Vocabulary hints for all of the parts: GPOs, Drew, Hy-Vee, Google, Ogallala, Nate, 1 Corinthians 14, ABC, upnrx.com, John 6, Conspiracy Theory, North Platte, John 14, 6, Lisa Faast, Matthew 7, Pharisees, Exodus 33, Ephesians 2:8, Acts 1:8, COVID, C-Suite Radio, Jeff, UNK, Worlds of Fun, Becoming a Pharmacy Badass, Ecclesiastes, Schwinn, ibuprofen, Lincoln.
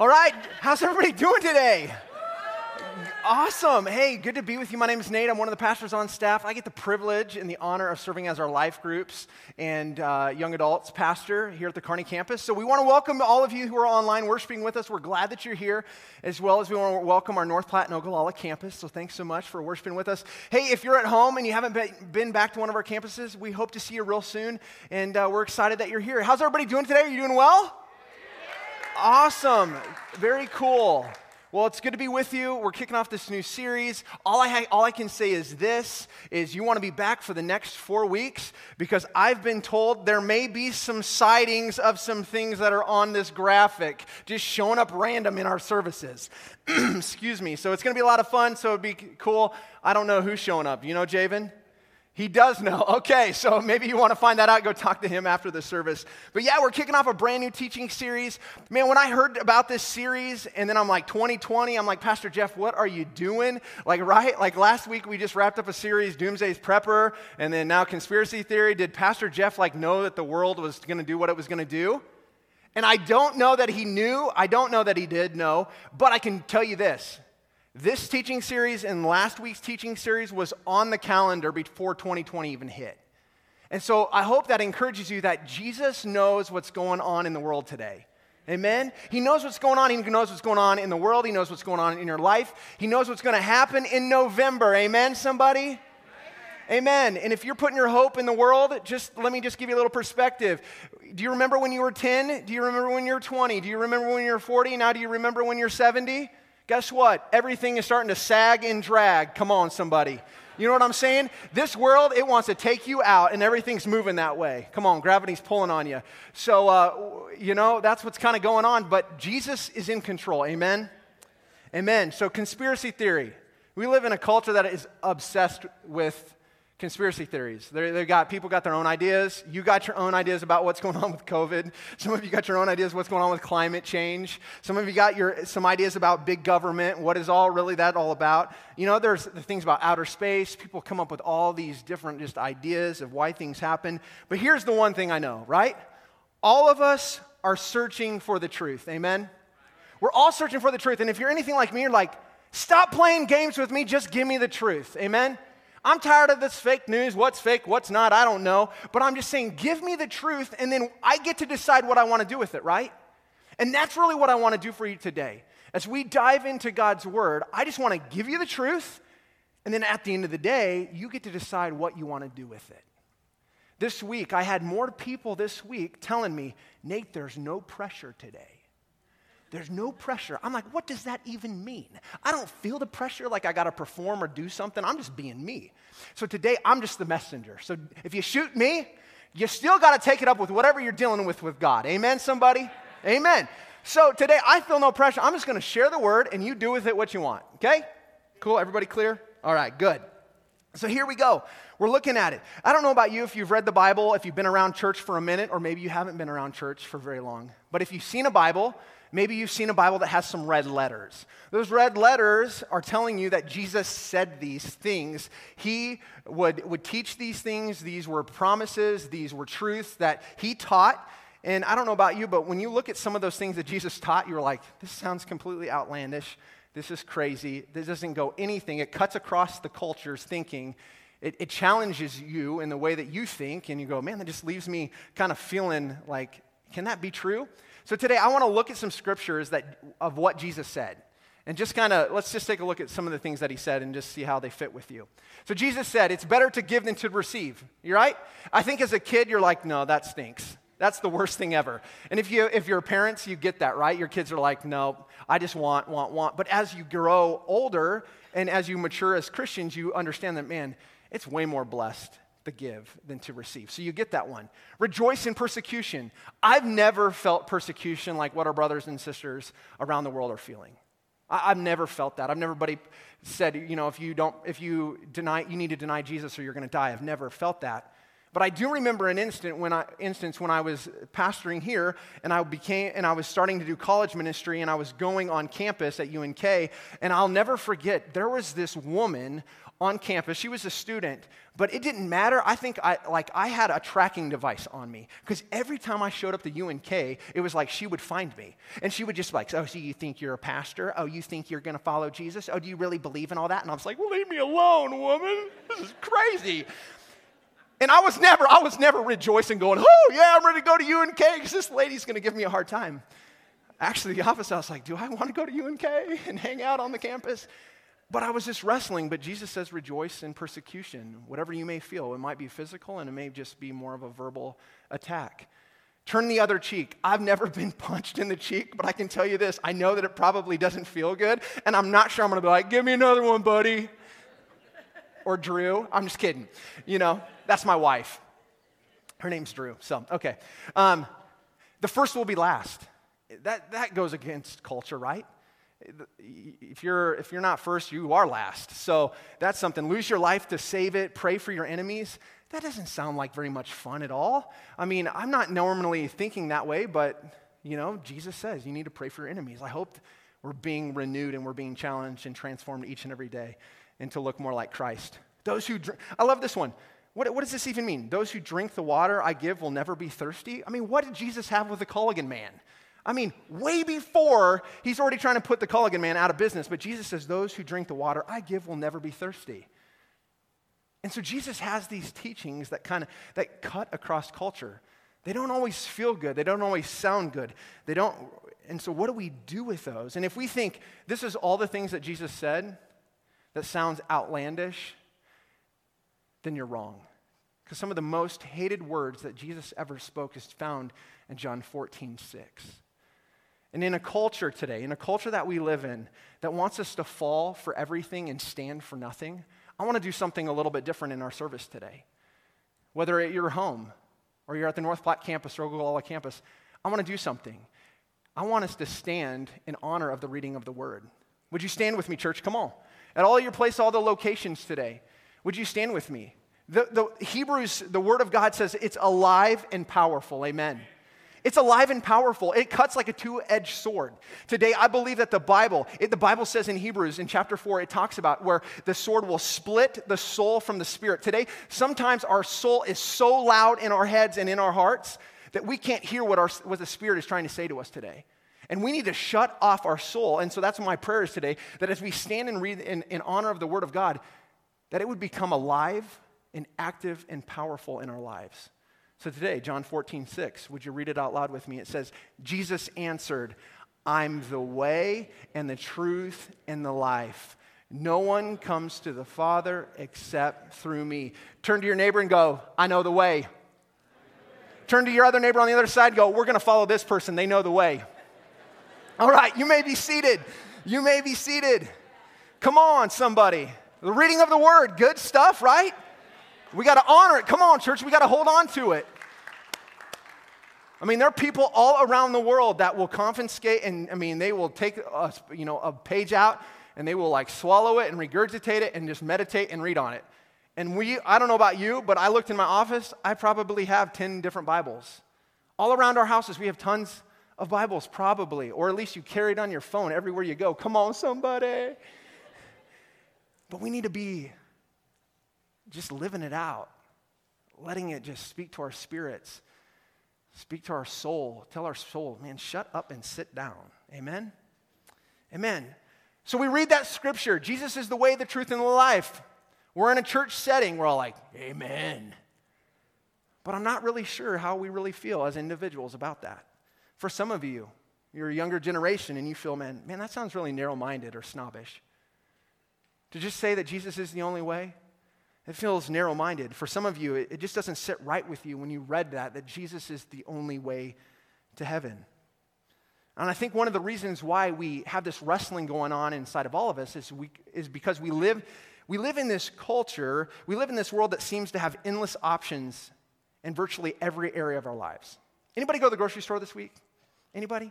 All right, how's everybody doing today? Awesome. Hey, good to be with you. My name is Nate. I'm one of the pastors on staff. I get the privilege and the honor of serving as our life groups and young adults pastor here at the Kearney campus. So we want to welcome all of you who are online worshiping with us. We're glad that you're here, as well as we want to welcome our North Platte and Ogallala campus. So thanks so much for worshiping with us. Hey, if you're at home and you haven't been back to one of our campuses, we hope to see you real soon, and we're excited that you're here. How's everybody doing today? Are you doing well? Awesome. Very cool. Well, it's good to be with you. We're kicking off this new series. All I can say is this, is you want to be back for the next 4 weeks, because I've been told there may be some sightings of some things that are on this graphic, just showing up random in our services. Excuse me. So it's going to be a lot of fun, so it'd be cool. I don't know who's showing up. You know Javen? He does know. Okay, so maybe you want to find that out. Go talk to him after the service. But yeah, we're kicking off a brand new teaching series. Man, when I heard about this series, and then I'm like, 2020, I'm like, Pastor Jeff, what are you doing? Like, right? Like last week, we just wrapped up a series, Doomsday Prepper, and then now Conspiracy Theory. Did Pastor Jeff like know that the world was going to do what it was going to do? And I don't know that he knew. I don't know that he did know. But I can tell you this. This teaching series and last week's teaching series was on the calendar before 2020 even hit. And so I hope that encourages you that Jesus knows what's going on in the world today. Amen? He knows what's going on. He knows what's going on in the world. He knows what's going on in your life. He knows what's going to happen in November. Amen, somebody? Amen. And if you're putting your hope in the world, just let me just give you a little perspective. Do you remember when you were 10? Do you remember when you were 20? Do you remember when you were 40? Now do you remember when you're 70? Guess what? Everything is starting to sag and drag. Come on, somebody. You know what I'm saying? This world, it wants to take you out, and everything's moving that way. Come on, gravity's pulling on you. So, you know, that's what's kind of going on, but Jesus is in control. Amen? Amen. So conspiracy theory. We live in a culture that is obsessed with conspiracy theories. People got their own ideas. You got your own ideas about what's going on with COVID. Some of you got your own ideas what's going on with climate change. Some of you got some ideas about big government. What is all really that all about? You know, there's the things about outer space. People come up with all these different just ideas of why things happen. But here's the one thing I know, right? All of us are searching for the truth. Amen? We're all searching for the truth. And if you're anything like me, you're like, stop playing games with me. Just give me the truth. Amen? I'm tired of this fake news. What's fake, what's not, I don't know. But I'm just saying, give me the truth, and then I get to decide what I want to do with it, right? And that's really what I want to do for you today. As we dive into God's word, I just want to give you the truth, and then at the end of the day, you get to decide what you want to do with it. This week, I had more people this week telling me, Nate, there's no pressure today. There's no pressure. I'm like, what does that even mean? I don't feel the pressure like I got to perform or do something. I'm just being me. So today, I'm just the messenger. So if you shoot me, you still got to take it up with whatever you're dealing with God. Amen, somebody? Amen. So today, I feel no pressure. I'm just going to share the word, and you do with it what you want. Okay? Cool? Everybody clear? All right, good. So here we go. We're looking at it. I don't know about you if you've read the Bible, if you've been around church for a minute, or maybe you haven't been around church for very long. But if you've seen a Bible, maybe you've seen a Bible that has some red letters. Those red letters are telling you that Jesus said these things. He would teach these things. These were promises. These were truths that he taught. And I don't know about you, but when you look at some of those things that Jesus taught, you're like, this sounds completely outlandish. This is crazy. This doesn't go anything. It cuts across the culture's thinking. It challenges you in the way that you think. And you go, man, that just leaves me kind of feeling like, can that be true? So today I want to look at some scriptures of what Jesus said. And just kind of, let's just take a look at some of the things that he said and just see how they fit with you. So Jesus said, it's better to give than to receive. You right? I think as a kid, you're like, no, that stinks. That's the worst thing ever. And if you're parents, you get that, right? Your kids are like, no, I just want. But as you grow older and as you mature as Christians, you understand that, man, it's way more blessed to give than to receive. So you get that one. Rejoice in persecution. I've never felt persecution like what our brothers and sisters around the world are feeling. I've never felt that. I've never said, you know, if you deny, you need to deny Jesus or you're going to die. I've never felt that. But I do remember an instance when I was pastoring here, and I was starting to do college ministry, and I was going on campus at UNK, and I'll never forget, there was this woman on campus. She was a student, but it didn't matter. I think I had a tracking device on me, because every time I showed up to UNK, it was like she would find me, and she would just like, oh, so you think you're a pastor? Oh, you think you're going to follow Jesus? Oh, do you really believe in all that? And I was like, well, leave me alone, woman. This is crazy. And I was never rejoicing going, oh, yeah, I'm ready to go to UNK because this lady's going to give me a hard time. Actually, the office, I was like, do I want to go to UNK and hang out on the campus? But I was just wrestling. But Jesus says, rejoice in persecution, whatever you may feel. It might be physical, and it may just be more of a verbal attack. Turn the other cheek. I've never been punched in the cheek, but I can tell you this. I know that it probably doesn't feel good, and I'm not sure I'm going to be like, give me another one, buddy. Or Drew. I'm just kidding. You know, that's my wife. Her name's Drew. So, okay. The first will be last. That goes against culture, right? If you're not first, you are last. So that's something. Lose your life to save it. Pray for your enemies. That doesn't sound like very much fun at all. I mean, I'm not normally thinking that way, but, you know, Jesus says you need to pray for your enemies. I hope we're being renewed and we're being challenged and transformed each and every day and to look more like Christ. Those who drink, I love this one. What does this even mean? Those who drink the water I give will never be thirsty. I mean, what did Jesus have with the Culligan man? I mean, way before, he's already trying to put the Culligan man out of business, but Jesus says, those who drink the water I give will never be thirsty. And so Jesus has these teachings that cut across culture. They don't always feel good. They don't always sound good. And so what do we do with those? And if we think this is all the things that Jesus said that sounds outlandish, then you're wrong. Because some of the most hated words that Jesus ever spoke is found in John 14:6. And in a culture today, in a culture that we live in, that wants us to fall for everything and stand for nothing, I want to do something a little bit different in our service today. Whether at your home, or you're at the North Platte campus or Ogallala campus, I want to do something. I want us to stand in honor of the reading of the word. Would you stand with me, church? Come on. At all your places, all the locations today, would you stand with me? The Hebrews, the word of God says it's alive and powerful. Amen. It's alive and powerful. It cuts like a two-edged sword. Today, I believe that the Bible says in Hebrews, in chapter 4, it talks about where the sword will split the soul from the spirit. Today, sometimes our soul is so loud in our heads and in our hearts that we can't hear what the spirit is trying to say to us today. And we need to shut off our soul. And so that's my prayer is today, that as we stand and read in honor of the word of God, that it would become alive and active and powerful in our lives. So today, John 14:6, would you read it out loud with me? It says, Jesus answered, I'm the way and the truth and the life. No one comes to the Father except through me. Turn to your neighbor and go, I know the way. Turn to your other neighbor on the other side and go, we're going to follow this person. They know the way. All right, you may be seated. You may be seated. Come on, somebody. The reading of the word, good stuff, right? We got to honor it. Come on, church. We got to hold on to it. I mean, there are people all around the world that will confiscate and, I mean, they will take a page out and they will like swallow it and regurgitate it and just meditate and read on it. And I don't know about you, but I looked in my office. I probably have 10 different Bibles. All around our houses, we have tons of Bibles probably, or at least you carry it on your phone everywhere you go. Come on, somebody. But we need to be just living it out, letting it just speak to our spirits, speak to our soul, tell our soul, man, shut up and sit down. Amen? Amen. So we read that scripture. Jesus is the way, the truth, and the life. We're in a church setting. We're all like, amen. But I'm not really sure how we really feel as individuals about that. For some of you, you're a younger generation, and you feel, man, that sounds really narrow-minded or snobbish. To just say that Jesus is the only way, it feels narrow-minded. For some of you, it just doesn't sit right with you when you read that Jesus is the only way to heaven. And I think one of the reasons why we have this wrestling going on inside of all of us is because we live in this culture, we live in this world that seems to have endless options in virtually every area of our lives. Anybody go to the grocery store this week? Anybody?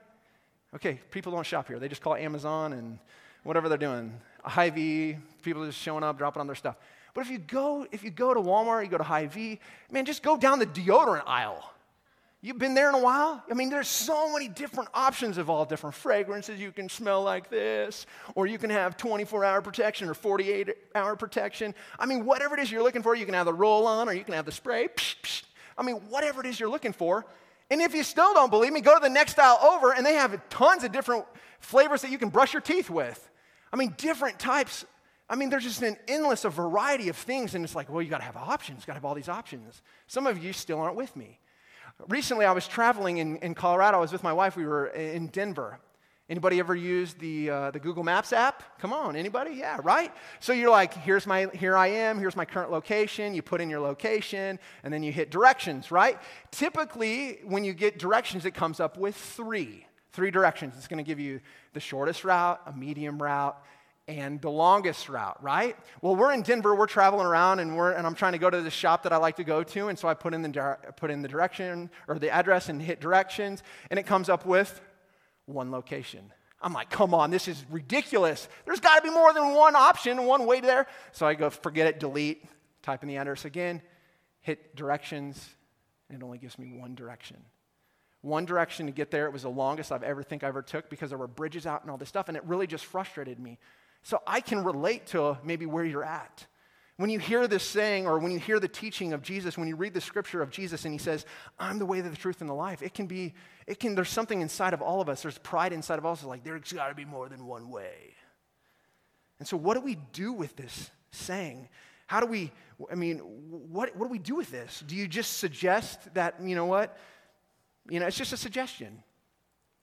Okay, people don't shop here. They just call Amazon and whatever they're doing. Hy-Vee, people just showing up, dropping on their stuff. But if you go to Walmart, you go to Hy-Vee, man, just go down the deodorant aisle. You've been there in a while? I mean, there's so many different options of all different fragrances. You can smell like this, or you can have 24-hour protection or 48-hour protection. I mean, whatever it is you're looking for, you can have the roll-on or you can have the spray. Psh, psh. I mean, whatever it is you're looking for. And if you still don't believe me, go to the next aisle over, and they have tons of different flavors that you can brush your teeth with. I mean, different types. I mean, there's just an endless variety of things, and it's like, well, you got to have options. You got to have all these options. Some of you still aren't with me. Recently, I was traveling in Colorado. I was with my wife. We were in Denver. Anybody ever used the Google Maps app? Come on, anybody? Yeah, right? So you're like, here's my current location. You put in your location, and then you hit directions, right? Typically, when you get directions, it comes up with three directions. It's going to give you the shortest route, a medium route, and the longest route, right? Well, we're in Denver, we're traveling around, and I'm trying to go to the shop that I like to go to, and so I put in the direction, or the address, and hit directions, and it comes up with one location. I'm like, come on, this is ridiculous. There's gotta be more than one option, one way there. So I go, forget it, delete, type in the address again, hit directions, and it only gives me one direction. One direction to get there. It was the longest I ever took, because there were bridges out and all this stuff, and it really just frustrated me. So I can relate to maybe where you're at. When you hear this saying, or when you hear the teaching of Jesus, when you read the scripture of Jesus and he says, I'm the way, the truth, and the life, there's something inside of all of us. There's pride inside of all of us. Like, there's got to be more than one way. And so what do we do with this saying? What do we do with this? Do you just suggest that, you know what? You know, it's just a suggestion.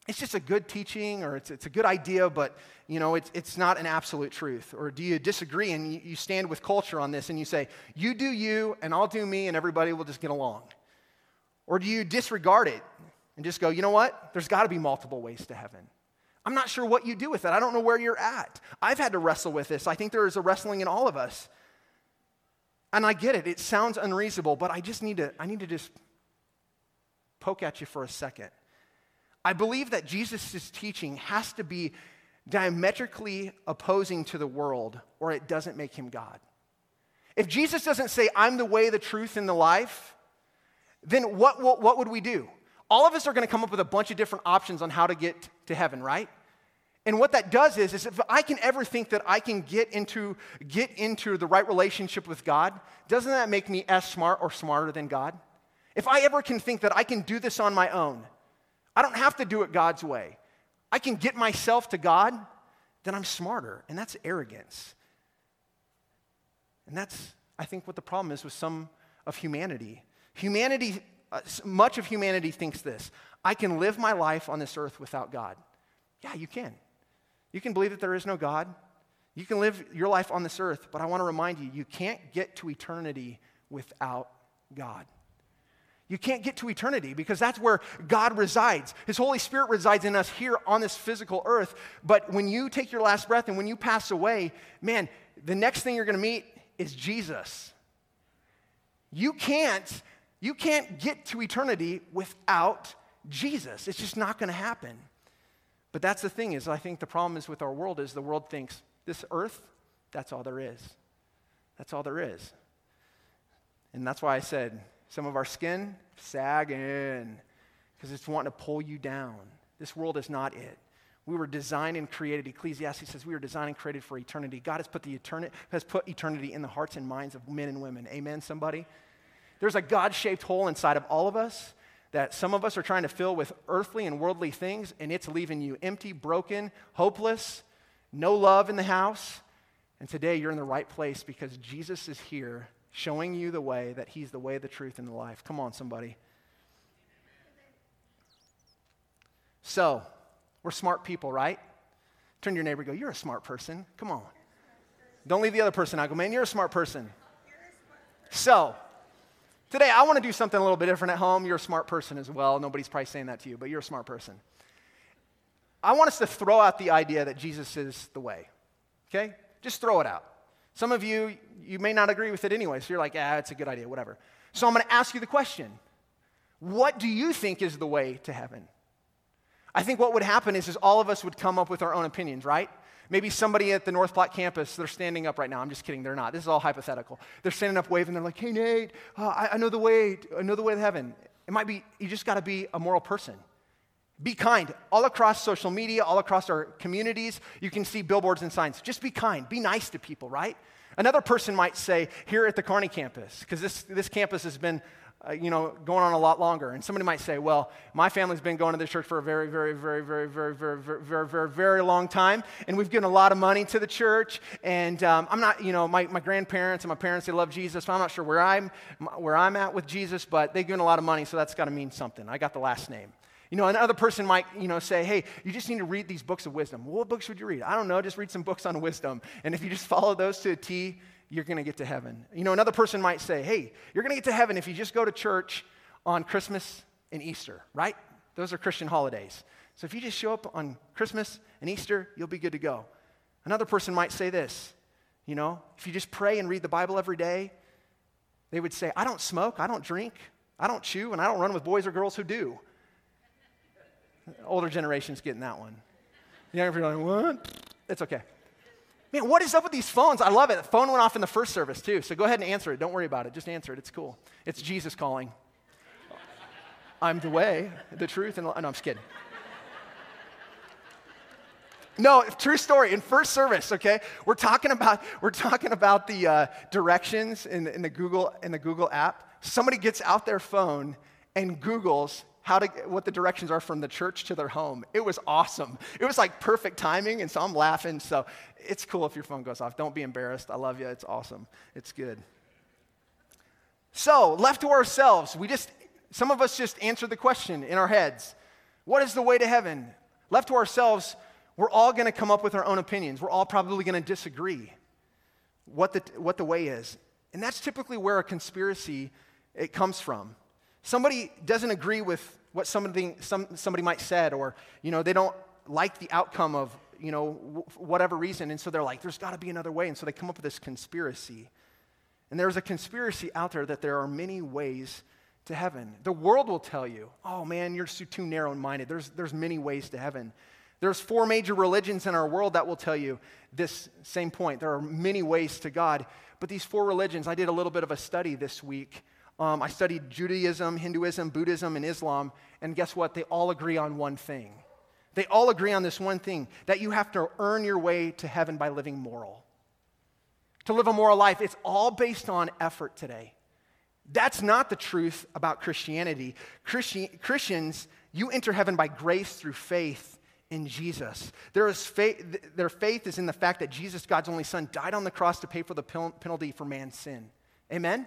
It's just a good teaching, or it's a good idea, but, you know, it's not an absolute truth. Or do you disagree, and you stand with culture on this, and you say, you do you, and I'll do me, and everybody will just get along? Or do you disregard it and just go, you know what? There's got to be multiple ways to heaven. I'm not sure what you do with it. I don't know where you're at. I've had to wrestle with this. I think there is a wrestling in all of us. And I get it. It sounds unreasonable, but I need to just poke at you for a second. I believe that Jesus' teaching has to be diametrically opposing to the world, or it doesn't make him God. If Jesus doesn't say, I'm the way, the truth, and the life, then what would we do? All of us are going to come up with a bunch of different options on how to get to heaven, right? And what that does is if I can ever think that I can get into the right relationship with God, doesn't that make me as smart or smarter than God? If I ever can think that I can do this on my own, I don't have to do it God's way, I can get myself to God, then I'm smarter. And that's arrogance. And that's, I think, what the problem is with some of humanity. Much of humanity thinks this: I can live my life on this earth without God. Yeah, you can. You can believe that there is no God. You can live your life on this earth, but I want to remind you, you can't get to eternity without God. You can't get to eternity, because that's where God resides. His Holy Spirit resides in us here on this physical earth. But when you take your last breath and when you pass away, man, the next thing you're going to meet is Jesus. You can't get to eternity without Jesus. It's just not going to happen. But that's the thing is, I think the problem is with our world is the world thinks this earth, that's all there is. That's all there is. And that's why I said, some of our skin sagging because it's wanting to pull you down. This world is not it. We were designed and created. Ecclesiastes says we were designed and created for eternity. God has put eternity in the hearts and minds of men and women. Amen, somebody? There's a God-shaped hole inside of all of us that some of us are trying to fill with earthly and worldly things, and it's leaving you empty, broken, hopeless, no love in the house. And today you're in the right place because Jesus is here, showing you the way, that he's the way, the truth, and the life. Come on, somebody. So, we're smart people, right? Turn to your neighbor and go, you're a smart person. Come on. Don't leave the other person out. Go, man, you're a smart person. So, today I want to do something a little bit different at home. You're a smart person as well. Nobody's probably saying that to you, but you're a smart person. I want us to throw out the idea that Jesus is the way, okay? Just throw it out. Some of you, you may not agree with it anyway, so you're like, it's a good idea, whatever. So I'm going to ask you the question, what do you think is the way to heaven? I think what would happen is all of us would come up with our own opinions, right? Maybe somebody at the North Platte campus, they're standing up right now. I'm just kidding, they're not. This is all hypothetical. They're standing up waving. They're like, hey, Nate, I know the way to heaven. It might be, you just got to be a moral person. Be kind. All across social media, all across our communities, you can see billboards and signs. Just be kind. Be nice to people, right? Another person might say, here at the Kearney campus, because this campus has been going on a lot longer. And somebody might say, well, my family's been going to this church for a very, very, very, very, very, very, very, very, very, very long time, and we've given a lot of money to the church, and I'm not, my grandparents and my parents, they love Jesus, so I'm not sure where I'm at with Jesus, but they've given a lot of money, so that's got to mean something. I got the last name. Another person might, say, hey, you just need to read these books of wisdom. Well, what books would you read? I don't know, just read some books on wisdom. And if you just follow those to a T, you're going to get to heaven. Another person might say, hey, you're going to get to heaven if you just go to church on Christmas and Easter, right? Those are Christian holidays. So if you just show up on Christmas and Easter, you'll be good to go. Another person might say this, if you just pray and read the Bible every day, they would say, I don't smoke, I don't drink, I don't chew, and I don't run with boys or girls who do. Older generation's getting that one. Younger people are like, what? It's okay. Man, what is up with these phones? I love it. The phone went off in the first service, too. So go ahead and answer it. Don't worry about it. Just answer it. It's cool. It's Jesus calling. I'm the way, the truth, and... No, I'm just kidding. No, true story. In first service, okay, we're talking about the directions in the Google app. Somebody gets out their phone and Googles what the directions are from the church to their home. It was awesome. It was like perfect timing, and so I'm laughing. So it's cool if your phone goes off. Don't be embarrassed. I love you. It's awesome. It's good. So left to ourselves, some of us just answered the question in our heads. What is the way to heaven? Left to ourselves, we're all going to come up with our own opinions. We're all probably going to disagree what the way is. And that's typically where a conspiracy, it comes from. Somebody doesn't agree with what somebody might said, or they don't like the outcome of whatever reason, and so they're like, there's got to be another way, and so they come up with this conspiracy. And there's a conspiracy out there that there are many ways to heaven. The world will tell you, oh man, you're too narrow-minded. There's many ways to heaven. There's 4 major religions in our world that will tell you this same point. There are many ways to God, but these 4 religions, I did a little bit of a study this week. I studied Judaism, Hinduism, Buddhism, and Islam, and guess what? They all agree on one thing. They all agree on this one thing, that you have to earn your way to heaven by living moral. To live a moral life, it's all based on effort today. That's not the truth about Christianity. Christians, you enter heaven by grace through faith in Jesus. Their faith is in the fact that Jesus, God's only Son, died on the cross to pay for the penalty for man's sin. Amen?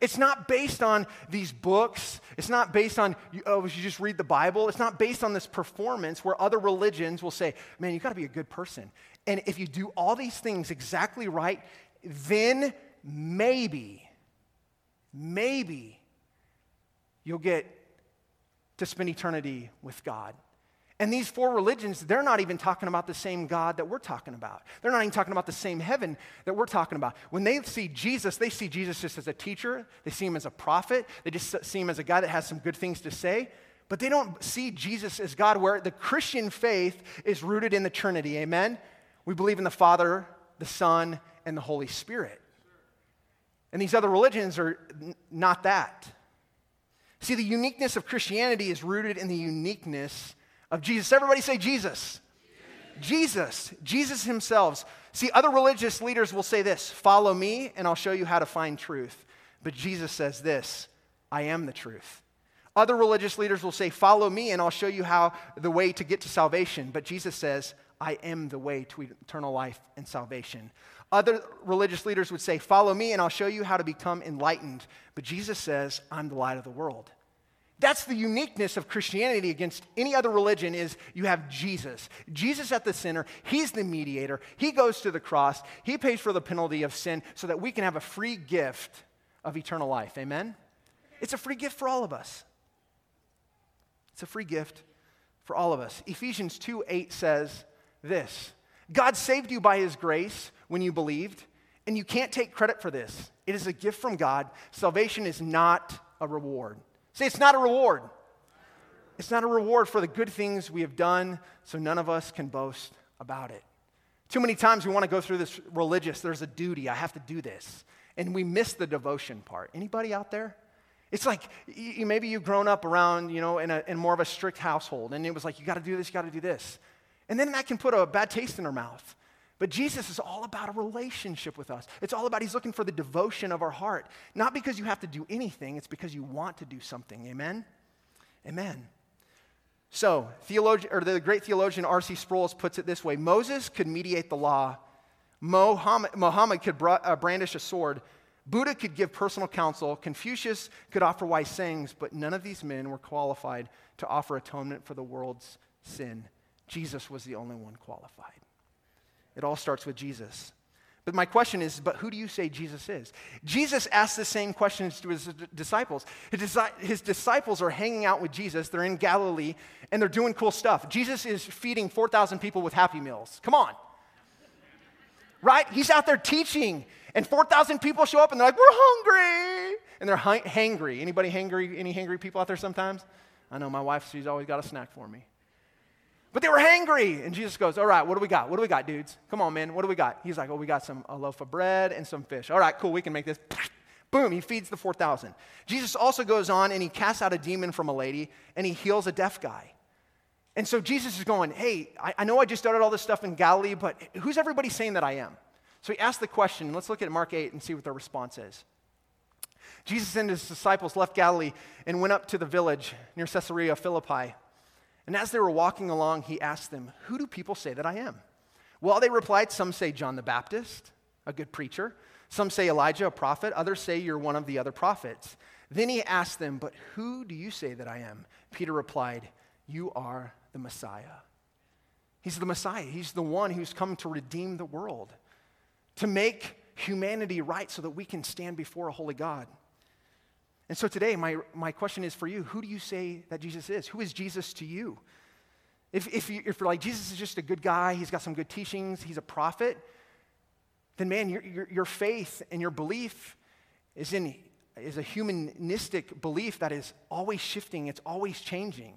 It's not based on these books. It's not based on, you just read the Bible. It's not based on this performance where other religions will say, man, you've got to be a good person. And if you do all these things exactly right, then maybe you'll get to spend eternity with God. And these 4 religions, they're not even talking about the same God that we're talking about. They're not even talking about the same heaven that we're talking about. When they see Jesus just as a teacher. They see him as a prophet. They just see him as a guy that has some good things to say. But they don't see Jesus as God, where the Christian faith is rooted in the Trinity. Amen? We believe in the Father, the Son, and the Holy Spirit. And these other religions are not that. See, the uniqueness of Christianity is rooted in the uniqueness of Jesus. Everybody say Jesus. Jesus. Jesus himself. See, other religious leaders will say this, follow me and I'll show you how to find truth. But Jesus says this, I am the truth. Other religious leaders will say, follow me and I'll show you the way to get to salvation. But Jesus says, I am the way to eternal life and salvation. Other religious leaders would say, follow me and I'll show you how to become enlightened. But Jesus says, I'm the light of the world. That's the uniqueness of Christianity against any other religion, is you have Jesus. Jesus at the center. He's the mediator. He goes to the cross. He pays for the penalty of sin so that we can have a free gift of eternal life. Amen? It's a free gift for all of us. It's a free gift for all of us. Ephesians 2:8 says this, God saved you by his grace when you believed, and you can't take credit for this. It is a gift from God. Salvation is not a reward. See, it's not a reward. It's not a reward for the good things we have done, so none of us can boast about it. Too many times we want to go through this religious, there's a duty, I have to do this. And we miss the devotion part. Anybody out there? It's like maybe you've grown up around, you know, in more of a strict household. And it was like, you got to do this, you got to do this. And then that can put a bad taste in our mouth. But Jesus is all about a relationship with us. It's all about he's looking for the devotion of our heart. Not because you have to do anything. It's because you want to do something. Amen? Amen. So, the great theologian R.C. Sproul puts it this way. Moses could mediate the law. Muhammad could brandish a sword. Buddha could give personal counsel. Confucius could offer wise sayings. But none of these men were qualified to offer atonement for the world's sin. Jesus was the only one qualified. It all starts with Jesus. But my question is, but who do you say Jesus is? Jesus asked the same questions to his disciples. His disciples are hanging out with Jesus. They're in Galilee, and they're doing cool stuff. Jesus is feeding 4,000 people with Happy Meals. Come on. Right? He's out there teaching, and 4,000 people show up, and they're like, we're hungry. And they're hangry. Anybody hangry? Any hangry people out there sometimes? I know my wife, she's always got a snack for me. But they were hangry. And Jesus goes, all right, what do we got? What do we got, dudes? Come on, man. What do we got? He's like, oh, we got a loaf of bread and some fish. All right, cool. We can make this. Boom. He feeds the 4,000. Jesus also goes on and he casts out a demon from a lady and he heals a deaf guy. And so Jesus is going, hey, I know I just started all this stuff in Galilee, but who's everybody saying that I am? So he asked the question. Let's look at Mark 8 and see what their response is. Jesus and his disciples left Galilee and went up to the village near Caesarea Philippi. And as they were walking along, he asked them, who do people say that I am? Well, they replied, some say John the Baptist, a good preacher. Some say Elijah, a prophet. Others say you're one of the other prophets. Then he asked them, but who do you say that I am? Peter replied, you are the Messiah. He's the Messiah. He's the one who's come to redeem the world, to make humanity right so that we can stand before a holy God. And so today, my question is for you, who do you say that Jesus is? Who is Jesus to you? If you're like, Jesus is just a good guy, he's got some good teachings, he's a prophet, then man, your faith and your belief is a humanistic belief that is always shifting, it's always changing.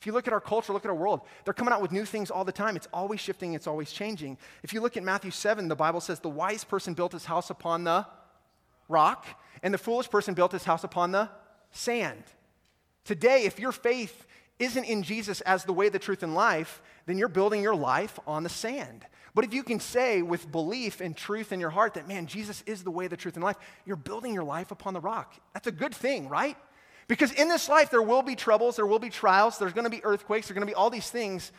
If you look at our culture, look at our world, they're coming out with new things all the time. It's always shifting, it's always changing. If you look at Matthew 7, the Bible says, the wise person built his house upon the rock, and the foolish person built his house upon the sand. Today, if your faith isn't in Jesus as the way, the truth, and life, then you're building your life on the sand. But if you can say with belief and truth in your heart that, man, Jesus is the way, the truth, and life, you're building your life upon the rock. That's a good thing, right? Because in this life, there will be troubles, there will be trials, there's going to be earthquakes, there's going to be all these things,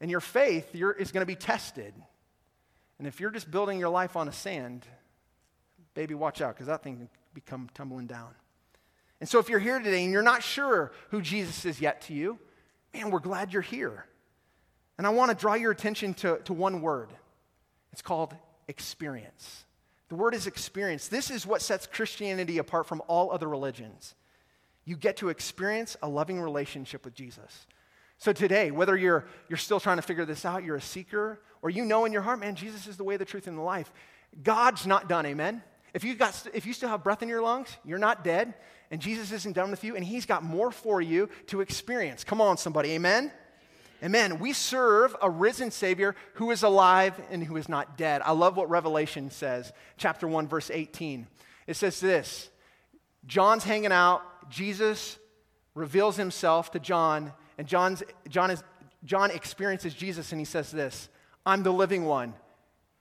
and your faith is going to be tested. And if you're just building your life on the sand, baby, watch out, because that thing can become tumbling down. And so if you're here today and you're not sure who Jesus is yet to you, man, we're glad you're here. And I want to draw your attention to one word. It's called experience. The word is experience. This is what sets Christianity apart from all other religions. You get to experience a loving relationship with Jesus. So today, whether you're still trying to figure this out, you're a seeker, or you know in your heart, man, Jesus is the way, the truth, and the life. God's not done, amen? If you still have breath in your lungs, you're not dead, and Jesus isn't done with you, and he's got more for you to experience. Come on, somebody, amen? Amen. We serve a risen Savior who is alive and who is not dead. I love what Revelation says, chapter 1, verse 18. It says this, John's hanging out, Jesus reveals himself to John, and John experiences Jesus, and he says this, I'm the living one.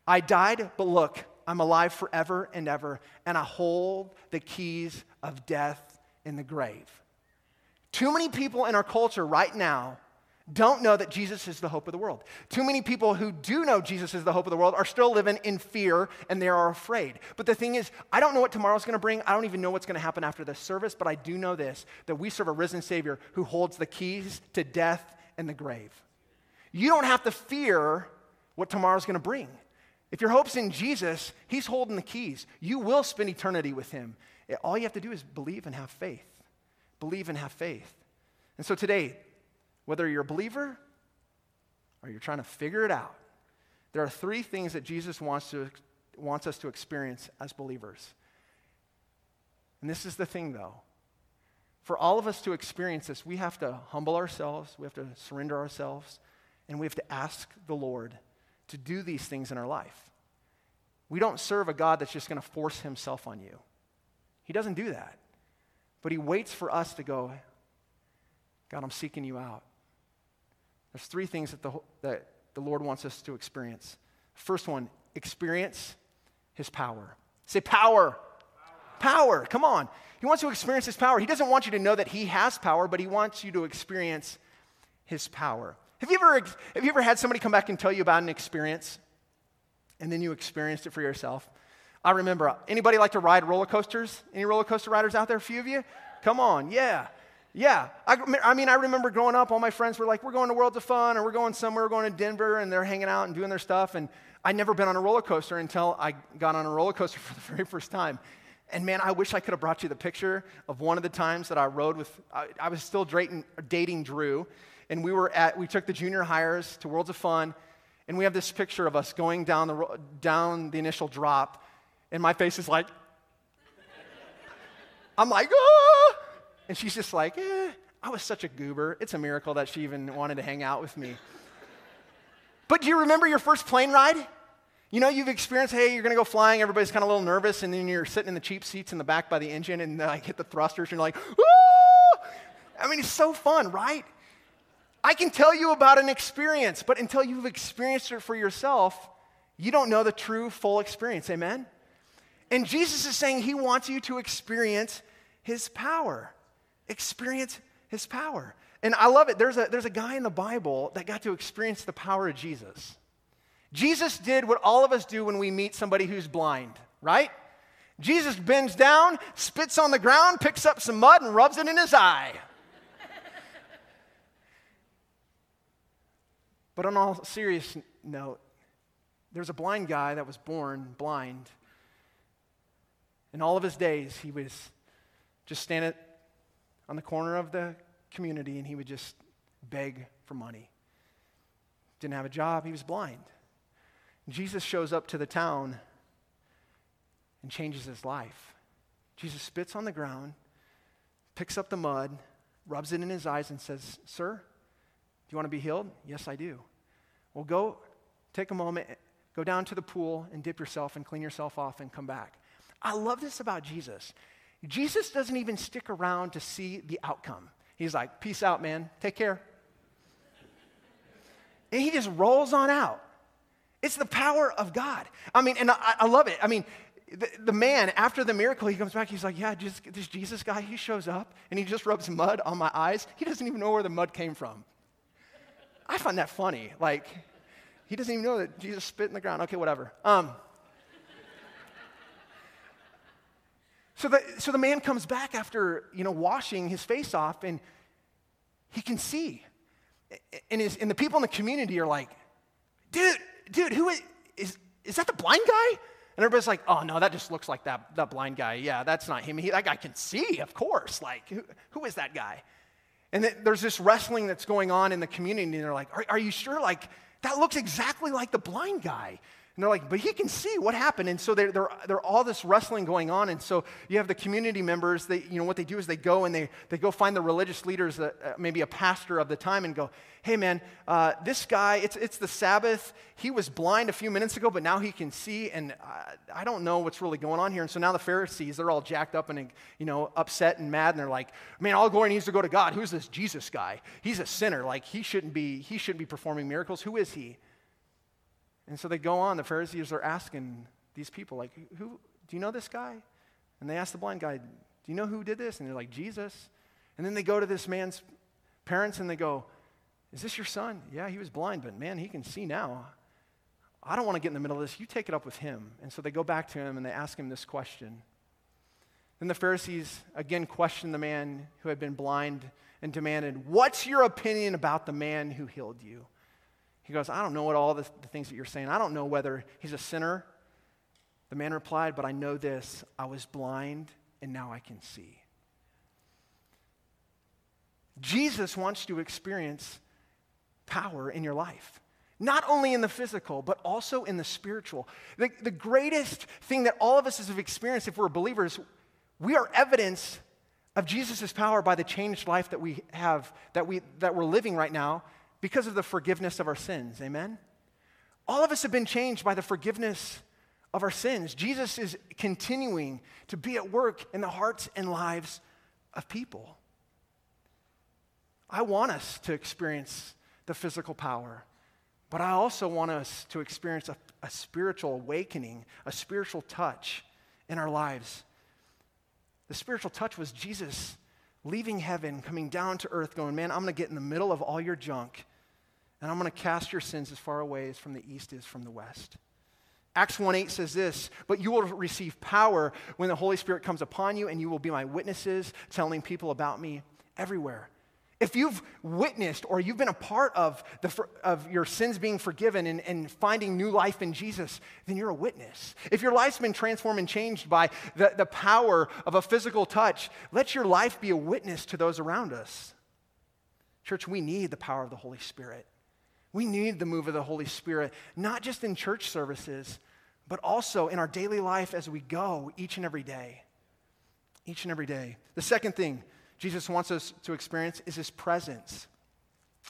I died, but look, I'm alive forever and ever, and I hold the keys of death in the grave. Too many people in our culture right now don't know that Jesus is the hope of the world. Too many people who do know Jesus is the hope of the world are still living in fear, and they are afraid. But the thing is, I don't know what tomorrow's going to bring. I don't even know what's going to happen after this service, but I do know this, that we serve a risen Savior who holds the keys to death and the grave. You don't have to fear what tomorrow's going to bring. If your hope's in Jesus, he's holding the keys. You will spend eternity with him. All you have to do is believe and have faith. Believe and have faith. And so today, whether you're a believer or you're trying to figure it out, there are three things that Jesus wants us to experience as believers. And this is the thing, though. For all of us to experience this, we have to humble ourselves, we have to surrender ourselves, and we have to ask the Lord to do these things in our life. We don't serve a God that's just going to force himself on you. He doesn't do that. But he waits for us to go, God, I'm seeking you out. There's three things that the Lord wants us to experience. First one, experience his power. Say power. Power, come on. He wants to experience his power. He doesn't want you to know that he has power, but he wants you to experience his power. Have you ever had somebody come back and tell you about an experience, and then you experienced it for yourself? I remember, anybody like to ride roller coasters? Any roller coaster riders out there, a few of you? Come on, yeah. Yeah, I remember growing up, all my friends were like, we're going to Worlds of Fun, or we're going somewhere, we're going to Denver, and they're hanging out and doing their stuff, and I'd never been on a roller coaster until I got on a roller coaster for the very first time. And man, I wish I could have brought you the picture of one of the times that I rode with, I was still dating Drew, and we took the junior hires to Worlds of Fun, and we have this picture of us going down the initial drop, and my face is like, I'm like, ah! And she's just like, eh, I was such a goober. It's a miracle that she even wanted to hang out with me. But do you remember your first plane ride? You know, you've experienced, hey, you're going to go flying, everybody's kind of a little nervous, and then you're sitting in the cheap seats in the back by the engine, and I hit the thrusters, and you're like, woo! I mean, it's so fun, right? I can tell you about an experience, but until you've experienced it for yourself, you don't know the true, full experience, amen? And Jesus is saying he wants you to experience his power. Experience his power. And I love it. There's a guy in the Bible that got to experience the power of Jesus. Jesus did what all of us do when we meet somebody who's blind, right? Jesus bends down, spits on the ground, picks up some mud, and rubs it in his eye. But on all serious note, there's a blind guy that was born blind. And all of his days, he was just standing on the corner of the community, and he would just beg for money. Didn't have a job. He was blind. Jesus shows up to the town and changes his life. Jesus spits on the ground, picks up the mud, rubs it in his eyes, and says, Sir, do you want to be healed? Yes, I do. Well, go take a moment, go down to the pool and dip yourself and clean yourself off and come back. I love this about Jesus. Jesus doesn't even stick around to see the outcome. He's like, peace out, man. Take care. And he just rolls on out. It's the power of God. I mean, and I love it. I mean, the man, after the miracle, he comes back. He's like, yeah, just, this Jesus guy, he shows up, and he just rubs mud on my eyes. He doesn't even know where the mud came from. I find that funny. Like, he doesn't even know that Jesus spit in the ground. Okay, whatever. So the man comes back after, washing his face off, and he can see. And the people in the community are like, dude, who is that the blind guy? And everybody's like, oh, no, that just looks like that blind guy. Yeah, that's not him. That guy can see, of course. Like, who is that guy? And there's this wrestling that's going on in the community, and they're like, are you sure? Like, that looks exactly like the blind guy. And they're like, but he can see what happened. And so they're all this wrestling going on. And so you have the community members. They, what they do is they go and they go find the religious leaders, maybe a pastor of the time, and go, hey, man, this guy, it's the Sabbath. He was blind a few minutes ago, but now he can see. And I don't know what's really going on here. And so now the Pharisees, they're all jacked up and, upset and mad. And they're like, man, all glory needs to go to God. Who's this Jesus guy? He's a sinner. Like, he shouldn't be performing miracles. Who is he? And so they go on. The Pharisees are asking these people, like, who do you know this guy? And they ask the blind guy, do you know who did this? And they're like, Jesus. And then they go to this man's parents and they go, is this your son? Yeah, he was blind, but man, he can see now. I don't want to get in the middle of this. You take it up with him. And so they go back to him and they ask him this question. Then the Pharisees again question the man who had been blind and demanded, what's your opinion about the man who healed you? He goes, I don't know what all the things that you're saying. I don't know whether he's a sinner. The man replied, but I know this. I was blind, and now I can see. Jesus wants to experience power in your life. Not only in the physical, but also in the spiritual. The greatest thing that all of us have experienced if we're believers, we are evidence of Jesus' power by the changed life that we have, that we're living right now, because of the forgiveness of our sins, amen? All of us have been changed by the forgiveness of our sins. Jesus is continuing to be at work in the hearts and lives of people. I want us to experience the physical power, but I also want us to experience a spiritual awakening, a spiritual touch in our lives. The spiritual touch was Jesus leaving heaven, coming down to earth, going, man, I'm going to get in the middle of all your junk, and I'm going to cast your sins as far away as from the east is from the west. Acts 1:8 says this, but you will receive power when the Holy Spirit comes upon you, and you will be my witnesses, telling people about me everywhere. If you've witnessed or you've been a part of your sins being forgiven and finding new life in Jesus, then you're a witness. If your life's been transformed and changed by the power of a physical touch, let your life be a witness to those around us. Church, we need the power of the Holy Spirit. We need the move of the Holy Spirit, not just in church services, but also in our daily life as we go each and every day. Each and every day. The second thing Jesus wants us to experience is his presence.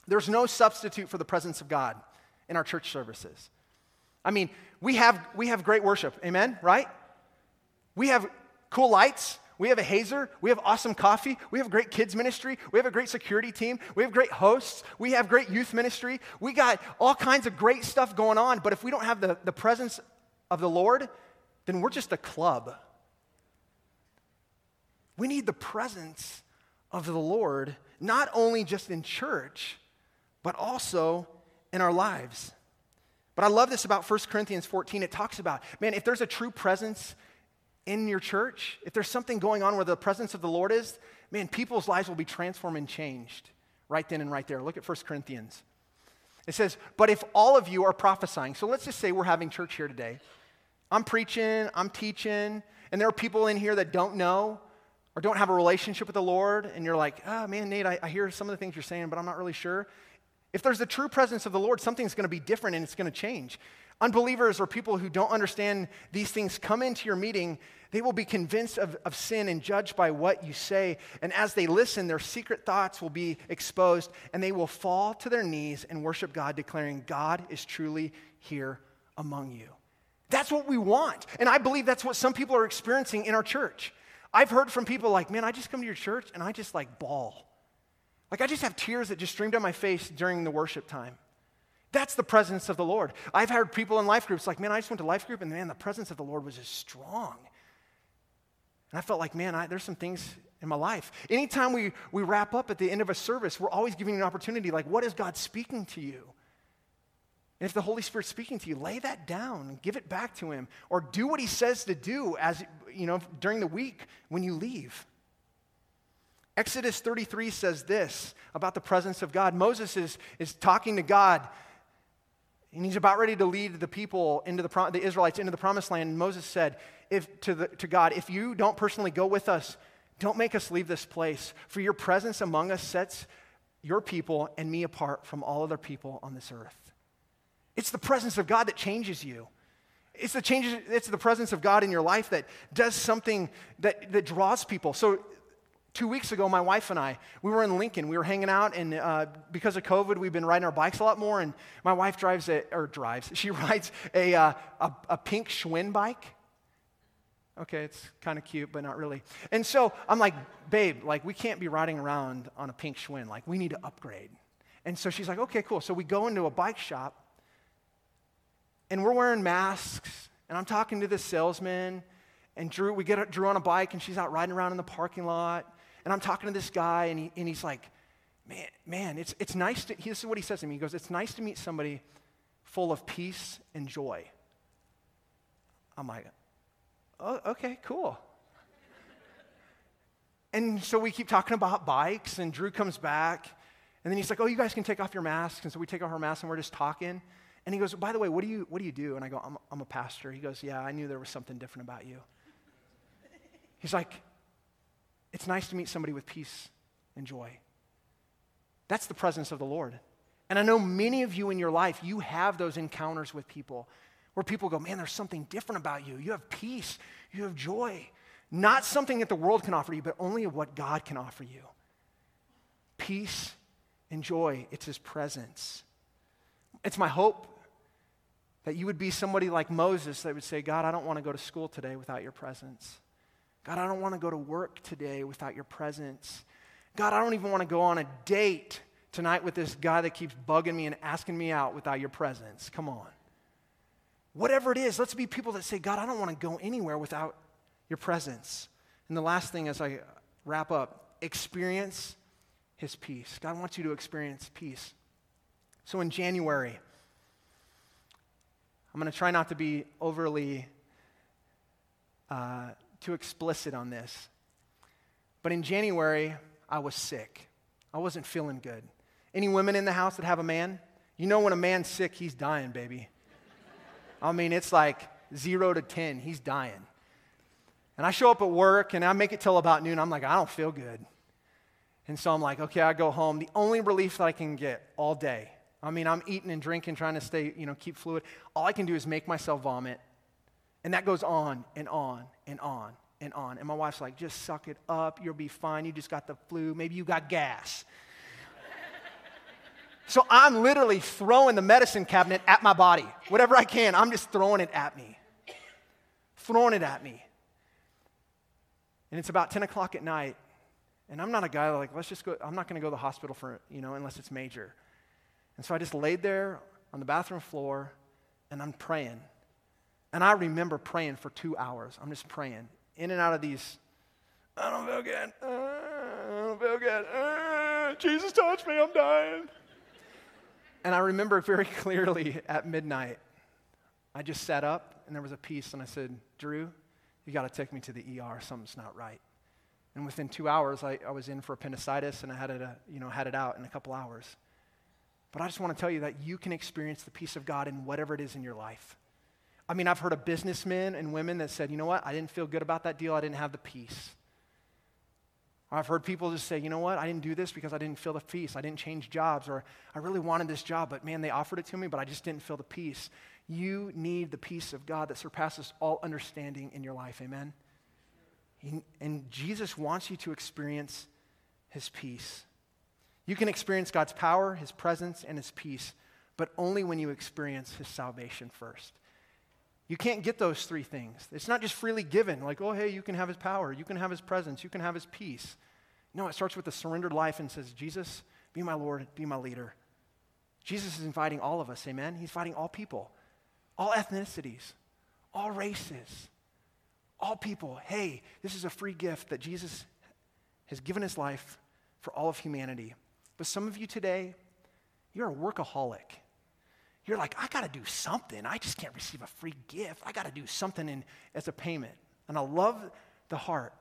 There's no substitute for the presence of God in our church services. I mean, we have great worship, amen, right? We have cool lights, we have a hazer, we have awesome coffee, we have great kids ministry, we have a great security team, we have great hosts, we have great youth ministry, we got all kinds of great stuff going on, but if we don't have the presence of the Lord, then we're just a club. We need the presence of the Lord, not only just in church, but also in our lives. But I love this about 1 Corinthians 14. It talks about, man, if there's a true presence in your church, if there's something going on where the presence of the Lord is, man, people's lives will be transformed and changed right then and right there. Look at 1 Corinthians. It says, but if all of you are prophesying, so let's just say we're having church here today. I'm preaching, I'm teaching, and there are people in here that don't know or don't have a relationship with the Lord, and you're like, oh man, Nate, I hear some of the things you're saying, but I'm not really sure. If there's the true presence of the Lord, something's going to be different and it's going to change. Unbelievers or people who don't understand these things come into your meeting, they will be convinced of sin and judged by what you say, and as they listen, their secret thoughts will be exposed, and they will fall to their knees and worship God, declaring, God is truly here among you. That's what we want, and I believe that's what some people are experiencing in our church. I've heard from people like, man, I just come to your church and I just like bawl. Like I just have tears that just stream down my face during the worship time. That's the presence of the Lord. I've heard people in life groups like, man, I just went to life group and man, the presence of the Lord was just strong. And I felt like, man, there's some things in my life. Anytime we wrap up at the end of a service, we're always giving you an opportunity like, what is God speaking to you? And if the Holy Spirit's speaking to you, lay that down and give it back to him, or do what he says to do as you know during the week when you leave. Exodus 33 says this about the presence of God. Moses is talking to God, and he's about ready to lead the people into the Israelites into the promised land. And Moses said to God, if you don't personally go with us, don't make us leave this place, for your presence among us sets your people and me apart from all other people on this earth. It's the presence of God that changes you. It's the presence of God in your life that does something that draws people. So 2 weeks ago, my wife and I, we were in Lincoln. We were hanging out, and because of COVID, we've been riding our bikes a lot more, and my wife she rides a pink Schwinn bike. Okay, it's kind of cute, but not really. And so I'm like, babe, like we can't be riding around on a pink Schwinn. Like we need to upgrade. And so she's like, okay, cool. So we go into a bike shop, and we're wearing masks, and I'm talking to this salesman, and we get Drew on a bike, and she's out riding around in the parking lot, and I'm talking to this guy, and he's like, man, it's nice to, this is what he says to me, he goes, it's nice to meet somebody full of peace and joy. I'm like, oh, okay, cool. And so we keep talking about bikes, and Drew comes back, and then he's like, oh, you guys can take off your masks, and so we take off our masks, and we're just talking. And he goes, by the way, what do you do? And I go, I'm a pastor. He goes, yeah, I knew there was something different about you. He's like, it's nice to meet somebody with peace and joy. That's the presence of the Lord. And I know many of you in your life, you have those encounters with people where people go, man, there's something different about you. You have peace. You have joy. Not something that the world can offer you, but only what God can offer you. Peace and joy. It's his presence. It's my hope That you would be somebody like Moses that would say, God, I don't want to go to school today without your presence. God, I don't want to go to work today without your presence. God, I don't even want to go on a date tonight with this guy that keeps bugging me and asking me out without your presence. Come on. Whatever it is, let's be people that say, God, I don't want to go anywhere without your presence. And the last thing as I wrap up, experience his peace. God wants you to experience peace. So in January, I'm going to try not to be overly too explicit on this. But in January, I was sick. I wasn't feeling good. Any women in the house that have a man? You know when a man's sick, he's dying, baby. I mean, it's like 0 to 10. He's dying. And I show up at work, and I make it till about noon. I'm like, I don't feel good. And so I'm like, okay, I go home. The only relief that I can get all day, I mean, I'm eating and drinking, trying to stay, keep fluid. All I can do is make myself vomit. And that goes on and on and on and on. And my wife's like, just suck it up. You'll be fine. You just got the flu. Maybe you got gas. So I'm literally throwing the medicine cabinet at my body. Whatever I can, I'm just throwing it at me. Throwing it at me. And it's about 10 o'clock at night. And I'm not a guy like, let's just go. I'm not going to go to the hospital for, unless it's major. And so I just laid there on the bathroom floor, and I'm praying. And I remember praying for 2 hours. I'm just praying. In and out of these, I don't feel good. I don't feel good. Jesus touched me. I'm dying. And I remember very clearly at midnight, I just sat up, and there was a peace, and I said, Drew, you got to take me to the ER. Something's not right. And within 2 hours, I was in for appendicitis, and I had it out in a couple hours. But I just want to tell you that you can experience the peace of God in whatever it is in your life. I mean, I've heard of businessmen and women that said, you know what, I didn't feel good about that deal. I didn't have the peace. I've heard people just say, you know what, I didn't do this because I didn't feel the peace. I didn't change jobs, or I really wanted this job, but man, they offered it to me, but I just didn't feel the peace. You need the peace of God that surpasses all understanding in your life, amen? And Jesus wants you to experience his peace. You can experience God's power, his presence, and his peace, but only when you experience his salvation first. You can't get those three things. It's not just freely given, like, oh, hey, you can have his power, you can have his presence, you can have his peace. No, it starts with a surrendered life and says, Jesus, be my Lord, be my leader. Jesus is inviting all of us, amen? He's inviting all people, all ethnicities, all races, all people. Hey, this is a free gift that Jesus has given his life for all of humanity. But some of you today, you're a workaholic. You're like, I got to do something. I just can't receive a free gift. I got to do something as a payment. And I love the heart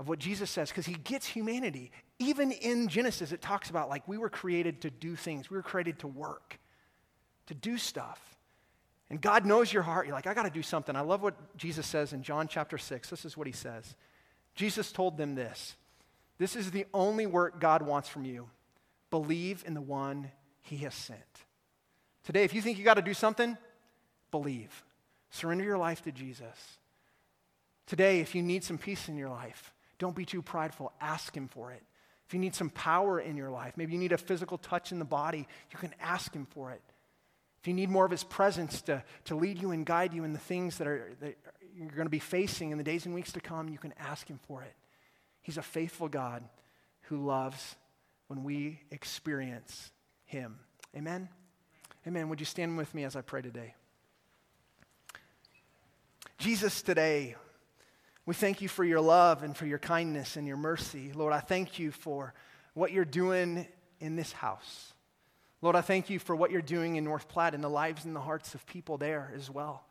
of what Jesus says, because he gets humanity. Even in Genesis, it talks about like we were created to do things. We were created to work, to do stuff. And God knows your heart. You're like, I got to do something. I love what Jesus says in John chapter 6. This is what he says. Jesus told them this. This is the only work God wants from you. Believe in the one he has sent. Today, if you think you got to do something, believe. Surrender your life to Jesus. Today, if you need some peace in your life, don't be too prideful. Ask him for it. If you need some power in your life, maybe you need a physical touch in the body, you can ask him for it. If you need more of his presence to lead you and guide you in the things that you're going to be facing in the days and weeks to come, you can ask him for it. He's a faithful God who loves when we experience him. Amen? Amen. Would you stand with me as I pray today? Jesus, today, we thank you for your love and for your kindness and your mercy. Lord, I thank you for what you're doing in this house. Lord, I thank you for what you're doing in North Platte and the lives and the hearts of people there as well.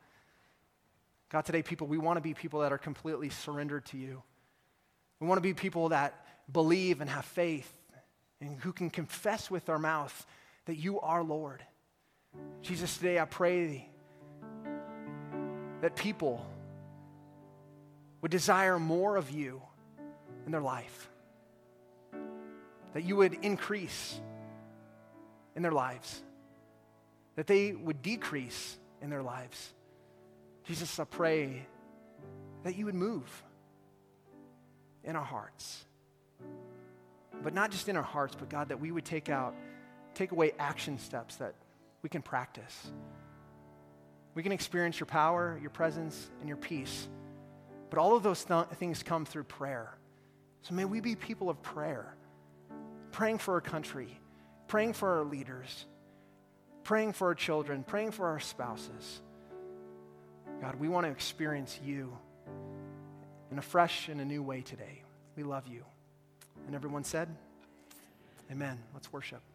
God, today, people, we want to be people that are completely surrendered to you. We want to be people that believe and have faith and who can confess with our mouth that you are Lord. Jesus, today I pray thee that people would desire more of you in their life, that you would increase in their lives, that they would decrease in their lives. Jesus, I pray that you would move in our hearts, but not just in our hearts, but God, that we would take away action steps that we can practice. We can experience your power, your presence, and your peace. But all of those things come through prayer. So may we be people of prayer, praying for our country, praying for our leaders, praying for our children, praying for our spouses. God, we want to experience you in a fresh and a new way today. We love you. And everyone said, amen. Let's worship.